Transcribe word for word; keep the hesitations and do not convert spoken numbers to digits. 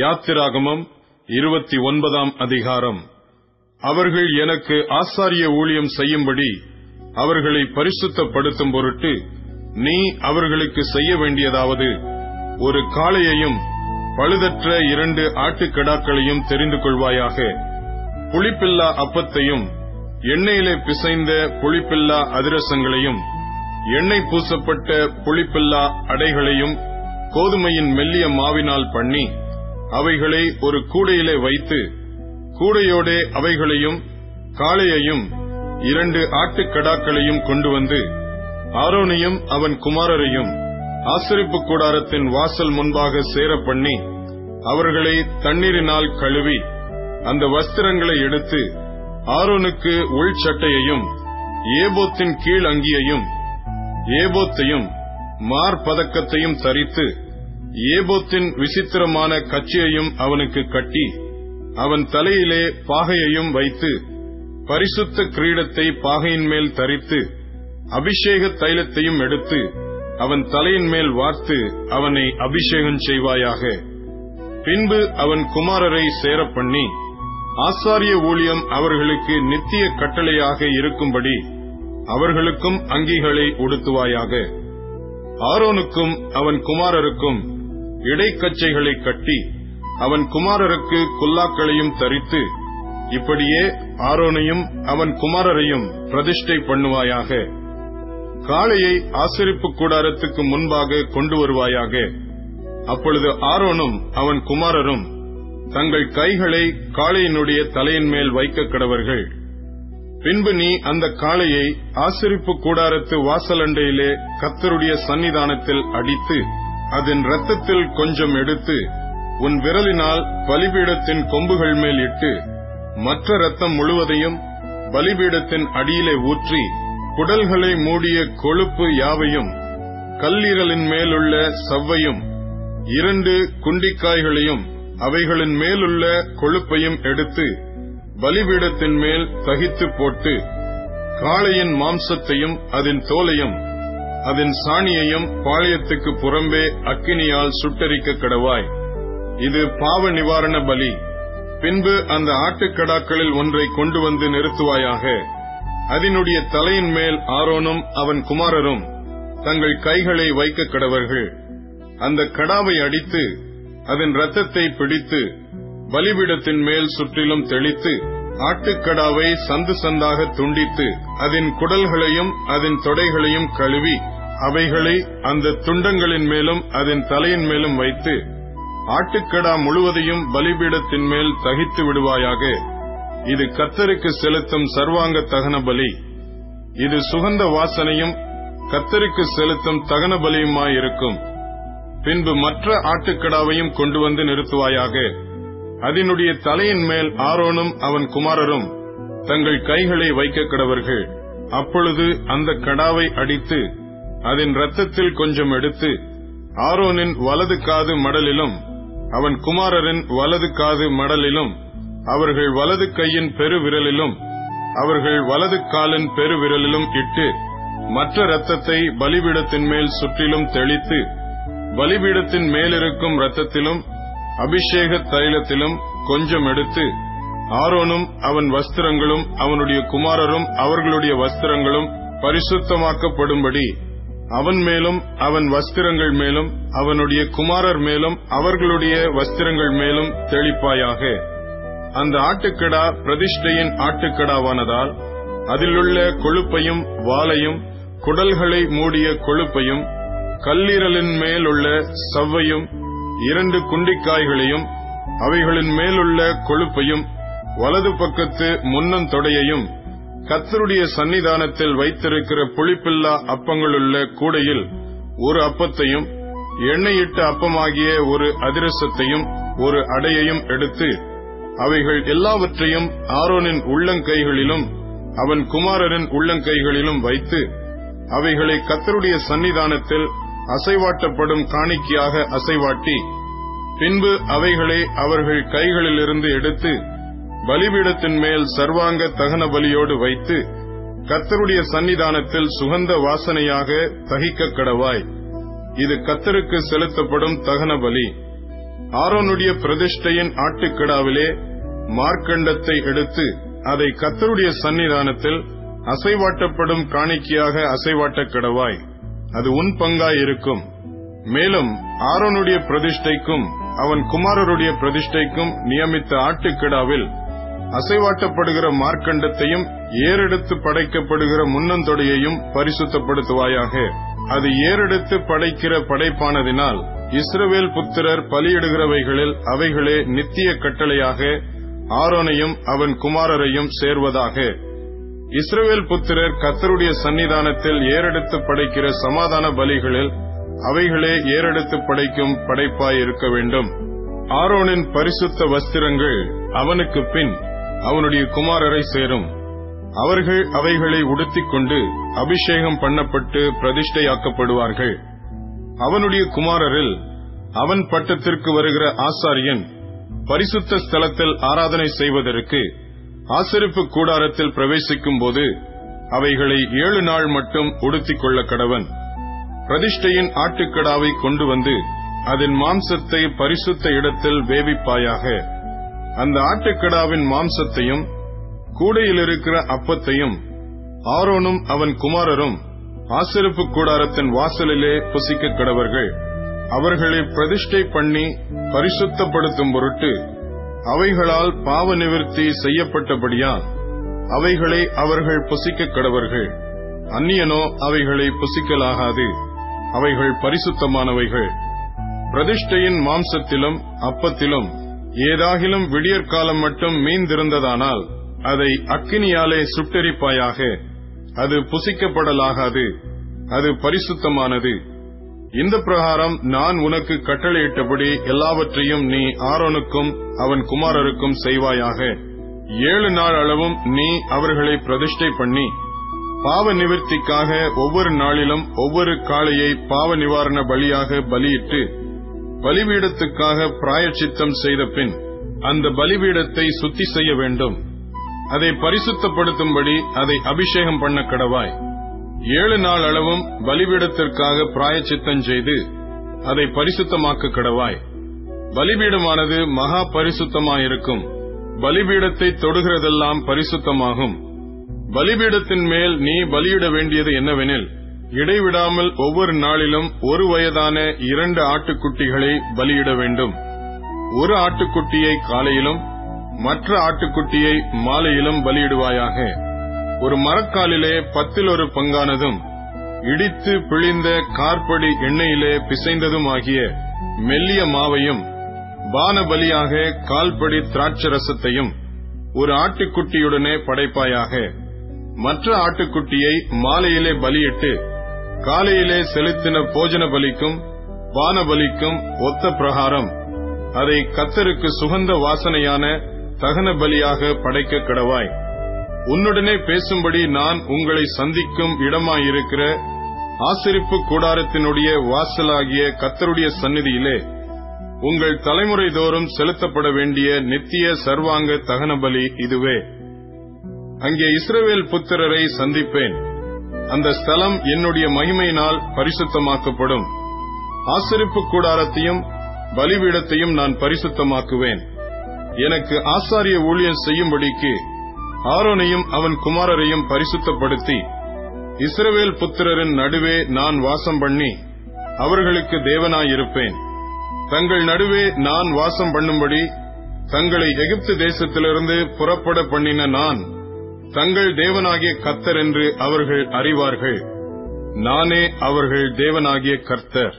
யாத்திராகமம் இருபத்தி ஒன்பதாம் அதிகாரம். அவர்கள் எனக்கு ஆசாரிய ஊழியம் செய்யும்படி அவர்களை பரிசுத்தப்படுத்தும் பொருட்டு நீ அவர்களுக்கு செய்ய வேண்டியதாவது ஒரு காளையையும் பழுதற்ற இரண்டு ஆட்டுக்கடாக்களையும் தெரிந்து கொள்வாயாக. புளிப்பில்லா அப்பத்தையும் எண்ணெயிலே பிசைந்த புளிப்பில்லா அதிரசங்களையும் எண்ணெய் பூசப்பட்ட புளிப்பில்லா அடைகளையும் கோதுமையின் மெல்லிய மாவினால் பண்ணி அவைகளை ஒரு கூடையிலே வைத்து கூடையோடே அவைகளையும் காளையையும் இரண்டு ஆட்டுக்கடாக்களையும் கொண்டு வந்து ஆரோனையும் அவன் குமாரரையும் ஆசரிப்பு கூடாரத்தின் வாசல் முன்பாக சேரப்பண்ணி அவர்களை தண்ணீரினால் கழுவி அந்த வஸ்திரங்களை எடுத்து ஆரோனுக்கு உள்சட்டையையும் ஏபோத்தின் கீழ் அங்கியையும் ஏபோத்தையும் மார்பதக்கத்தையும் தரித்து ஏபோத்தின் விசித்திரமான கச்சையையும் அவனுக்கு கட்டி அவன் தலையிலே பாகையையும் வைத்து பரிசுத்த கிரீடத்தை பாகையின் மேல் தரித்து அபிஷேக தைலத்தையும் எடுத்து அவன் தலையின் மேல் வார்த்து அவனை அபிஷேகம் செய்வாயாக. பின்பு அவன் குமாரரை சேரப்பண்ணி ஆசாரிய ஊழியம் அவர்களுக்கு நித்திய கட்டளையாக இருக்கும்படி அவர்களுக்கும் அங்கிகளை உடுத்துவாயாக. ஆரோனுக்கும் அவன் குமாரருக்கும் இடைக்கச்சைகளை கட்டி அவன் குமாரருக்கு குல்லாக்களையும் தரித்து இப்படியே ஆரோனையும் அவன் குமாரரையும் பிரதிஷ்டை பண்ணுவாயாக. காளையை ஆசரிப்பு கூடாரத்துக்கு முன்பாக கொண்டு வருவாயாக. அப்பொழுது ஆரோனும் அவன் குமாரரும் தங்கள் கைகளை காளையினுடைய தலையின் மேல் வைக்க கடவர்கள். பின்பு நீ அந்த காளையை ஆசரிப்பு கூடாரத்து வாசலண்டையிலே கர்த்தருடைய சன்னிதானத்தில் அடித்து அதன் ரத்தத்தில் கொஞ்சம் எடுத்து உன் விரலினால் பலிபீடத்தின் கொம்புகள் மேல் இட்டு மற்ற ரத்தம் முழுவதையும் பலிபீடத்தின் அடியிலே ஊற்றி குடல்களை மூடிய கொழுப்பு யாவையும் கல்லீரலின் மேலுள்ள சவ்வையும் இரண்டு குண்டிக்காய்களையும் அவைகளின் மேலுள்ள கொழுப்பையும் எடுத்து பலிபீடத்தின் மேல் தகித்து போட்டு காளையின் மாம்சத்தையும் அதன் தோலையும் அதன் சாணியையும் பாளையத்துக்கு புறம்பே அக்கினியால் சுட்டரிக்க கடவாய். இது பாவ நிவாரண பலி. பின்பு அந்த ஆட்டுக்கடாக்களில் ஒன்றை கொண்டு வந்து நிறுத்துவாயாக. அதனுடைய தலையின் மேல் ஆரோனும் அவன் குமாரரும் தங்கள் கைகளை வைக்க கடவர்கள். அந்த கடாவை அடித்து அதன் ரத்தத்தை பிடித்து பலிபீடத்தின் மேல் சுற்றிலும் தெளித்து ஆட்டுக்கடாவை சந்து சந்தாக துண்டித்து அதன் குடல்களையும் அதன் தொடைகளையும் கழுவி அவைகளை அந்த துண்டங்களின் மேலும் அதன் தலையின் மேலும் வைத்து ஆட்டுக்கடா முழுவதையும் பலிபீடத்தின் மேல் தகித்து விடுவாயாக. இது கர்த்தருக்கு செலுத்தும் சர்வாங்க தகன பலி. இது சுகந்த வாசனையும் கர்த்தருக்கு செலுத்தும் தகன பலியுமாயிருக்கும். பின்பு மற்ற ஆட்டுக்கடாவையும் கொண்டு வந்து நிறுத்துவாயாக. அதனுடைய தலையின் மேல் ஆரோனும் அவன் குமாரரும் தங்கள் கைகளை வைக்க கடவர்கள். அப்பொழுது அந்த கடாவை அடித்து அதன் ரத்தத்தில் கொஞ்சம் எடுத்து ஆரோனின் வலது காது மடலிலும் அவன் குமாரரின் வலது காது மடலிலும் அவர்கள் வலது கையின் பெருவிரலிலும் அவர்கள் வலது காலின் பெருவிரலிலும் இட்டு மற்ற இரத்தத்தை பலிபீடத்தின் மேல் சுற்றிலும் தெளித்து பலிபீடத்தின் மேலிருக்கும் இரத்தத்திலும் அபிஷேக தைலத்திலும் கொஞ்சம் எடுத்து ஆரோனும் அவன் வஸ்திரங்களும் அவனுடைய குமாரரும் அவர்களுடைய வஸ்திரங்களும் பரிசுத்தமாக்கப்படும்படி அவன் மேலும் அவன் வஸ்திரங்கள் மேலும் அவனுடைய குமாரர் மேலும் அவர்களுடைய வஸ்திரங்கள் மேலும் தெளிப்பாயாக. அந்த ஆட்டுக்கடா பிரதிஷ்டையின் ஆட்டுக்கடாவானதால் அதிலுள்ள கொழுப்பையும் வாலையும் குடல்களை மூடிய கொழுப்பையும் கல்லீரலின் மேலுள்ள சவ்வையும் இரண்டு குண்டிக்காய்களையும் அவைகளின் மேலுள்ள கொழுப்பையும் வலது பக்கத்து முன்னந்தொடையையும் கர்த்தருடைய சன்னிதானத்தில் வைத்திருக்கிற புளிப்பில்லா அப்பங்களுள்ள கூடையில் ஒரு அப்பத்தையும் எண்ணெயிட்ட அப்பமாகிய ஒரு அதிரசத்தையும் ஒரு அடையையும் எடுத்து அவைகள் எல்லாவற்றையும் ஆரோனின் உள்ளங்கைகளிலும் அவன் குமாரரின் உள்ளங்கைகளிலும் வைத்து அவைகளை கர்த்தருடைய சன்னிதானத்தில் அசைவாட்டப்படும் காணிக்கையாக அசைவாட்டி பின்பு அவைகளை அவர்கள் கைகளிலிருந்து எடுத்து பலிபீடத்தின் மேல் சர்வாங்க தகன பலியோடு வைத்து கர்த்தருடைய சன்னிதானத்தில் சுகந்த வாசனையாக தகிக்க கடவாய். இது கர்த்தருக்கு செலுத்தப்படும் தகன பலி. ஆரோனுடைய பிரதிஷ்டையின் ஆட்டுக்கிடாவிலே மார்க்கண்டத்தை எடுத்து அதை கர்த்தருடைய சன்னிதானத்தில் அசைவாட்டப்படும் காணிக்கையாக அசைவாட்டக் கடவாய். அது உன் பங்காயிருக்கும். மேலும் ஆரோனுடைய பிரதிஷ்டைக்கும் அவன் குமாரருடைய பிரதிஷ்டைக்கும் நியமித்த ஆட்டுக்கிடாவில் அசைவாட்டப்படுகிற மார்க்கண்டத்தையும் ஏறெடுத்து படைக்கப்படுகிற முன்னந்தொடையையும் பரிசுத்தப்படுத்துவாயாக. அது ஏறெடுத்து படைக்கிற படைப்பானதினால் இஸ்ரவேல் புத்திரர் பலியிடுகிறவைகளில் அவைகளே நித்திய கட்டளையாக ஆரோனையும் அவன் குமாரரையும் சேர்வதாக. இஸ்ரவேல் புத்திரர் கர்த்தருடைய சன்னிதானத்தில் ஏறெடுத்து படைக்கிற சமாதான பலிகளில் அவைகளே ஏறெடுத்து படைக்கும் படைப்பாயிருக்க வேண்டும். ஆரோனின் பரிசுத்த வஸ்திரங்கள் அவனுக்கு பின் அவனுடைய குமாரரை சேரும். அவர்கள் அவைகளை உடுத்திக் கொண்டு அபிஷேகம் பண்ணப்பட்டு பிரதிஷ்டையாக்கப்படுவார்கள். அவனுடைய குமாரரில் அவன் பட்டத்திற்கு வருகிற ஆசாரியன் பரிசுத்த ஸ்தலத்தில் ஆராதனை செய்வதற்கு ஆசரிப்பு கூடாரத்தில் பிரவேசிக்கும் போது அவைகளை ஏழு நாள் மட்டும் உடுத்திக் கொள்ள கடவன். பிரதிஷ்டையின் ஆட்டுக்கடாவை கொண்டு வந்து அதன் மாம்சத்தை பரிசுத்த இடத்தில் வேவிப்பாயாக. அந்த ஆட்டுக்கடாவின் மாம்சத்தையும் கூடையில் இருக்கிற அப்பத்தையும் ஆரோனும் அவன் குமாரரும் ஆசரிப்பு கூடாரத்தின் வாசலிலே புசிக்க கடவர்கள். அவர்களை பிரதிஷ்டை பண்ணி பரிசுத்தப்படுத்தும் பொருட்டு அவைகளால் பாவ நிவர்த்தி செய்யப்பட்டபடியால் அவைகளை அவர்கள் புசிக்க கடவர்கள். அந்நியனோ அவைகளை புசிக்கலாகாது. அவைகள் பரிசுத்தமானவைகள். பிரதிஷ்டையின் மாம்சத்திலும் அப்பத்திலும் ஏதாகிலும் விடியற்காலம் மட்டும் மீந்திருந்ததானால் அதை அக்கினியாலே சுட்டெரிப்பாயாக. அது புசிக்கப்படலாகாது. அது பரிசுத்தமானது. இந்த பிரகாரம் நான் உனக்கு கட்டளையிட்டபடி எல்லாவற்றையும் நீ ஆரோனுக்கும் அவன் குமாரருக்கும் செய்வாயாக. ஏழு நாள் அளவும் நீ அவர்களை பிரதிஷ்டை பண்ணி பாவ நிவர்த்திக்காக ஒவ்வொரு நாளிலும் ஒவ்வொரு காளையை பாவ நிவாரண பலியாக பலியிட்டு பலிபீடத்துக்காக பிராயச்சித்தம் செய்த பின் அந்த பலிபீடத்தை சுத்தி செய்ய வேண்டும். அதை பரிசுத்தப்படுத்தும்படி அதை அபிஷேகம் பண்ண கடவாய். ஏழு நாள் அளவும் பலிபீடத்திற்காக பிராயச்சித்தம் செய்து அதை பரிசுத்தமாக்க கடவாய். பலிபீடமானது மகா பரிசுத்தமாயிருக்கும். பலிபீடத்தை தொடுகிறதெல்லாம் பரிசுத்தமாகும். பலிபீடத்தின் மேல் நீ பலியிட வேண்டியது என்னவெனில், இடைவிடாமல் ஒவ்வொரு நாளிலும் ஒரு வயதான இரண்டு ஆட்டுக்குட்டிகளை பலியிட வேண்டும். ஒரு ஆட்டுக்குட்டியை காலையிலும் மற்ற ஆட்டுக்குட்டியை மாலையிலும் பலியிடுவாயாக. ஒரு மரக்காலிலே பத்தில் ஒரு பங்கானதும் இடித்து பிழிந்த கார்படி எண்ணெயிலே பிசைந்ததும் ஆகிய மெல்லிய மாவையும் பான பலியாக கால்படி திராட்சரசத்தையும் ஒரு ஆட்டுக்குட்டியுடனே படைப்பாயாக. மற்ற ஆட்டுக்குட்டியை மாலையிலே பலியிட்டு காலையிலே செலுத்தின போஜன பலிக்கும் பான பலிக்கும் ஒத்த பிரகாரம் அதை கர்த்தருக்கு சுகந்த வாசனையான தகன பலியாக படைக்க கடவாய். உன்னுடனே பேசும்படி நான் உங்களை சந்திக்கும் இடமாயிருக்கிற ஆசரிப்பு கூடாரத்தினுடைய வாசலாகிய கர்த்தருடைய சந்நிதியிலே உங்கள் தலைமுறை தோறும் செலுத்தப்பட வேண்டிய நித்திய சர்வாங்க தகன பலி இதுவே. அங்கே இஸ்ரவேல் புத்திரரை சந்திப்பேன். அந்த ஸ்தலம் என்னுடைய மகிமையினால் பரிசுத்தமாக்கப்படும். ஆசரிப்பு கூடாரத்தையும் பலிபீடத்தையும் நான் பரிசுத்தமாக்குவேன். எனக்கு ஆசாரிய ஊழியம் செய்யும்படிக்கு ஆரோனையும் அவன் குமாரரையும் பரிசுத்தப்படுத்தி இஸ்ரவேல் புத்திரரின் நடுவே நான் வாசம் பண்ணி அவர்களுக்கு தேவனாயிருப்பேன். தங்கள் நடுவே நான் வாசம் பண்ணும்படி தங்களை எகிப்து தேசத்திலிருந்து புறப்பட பண்ணின நான் தங்கள் தேவனாகிய கர்த்தர் என்று அவர்கள் அறிவார்கள். நானே அவர்கள் தேவனாகிய கர்த்தர்.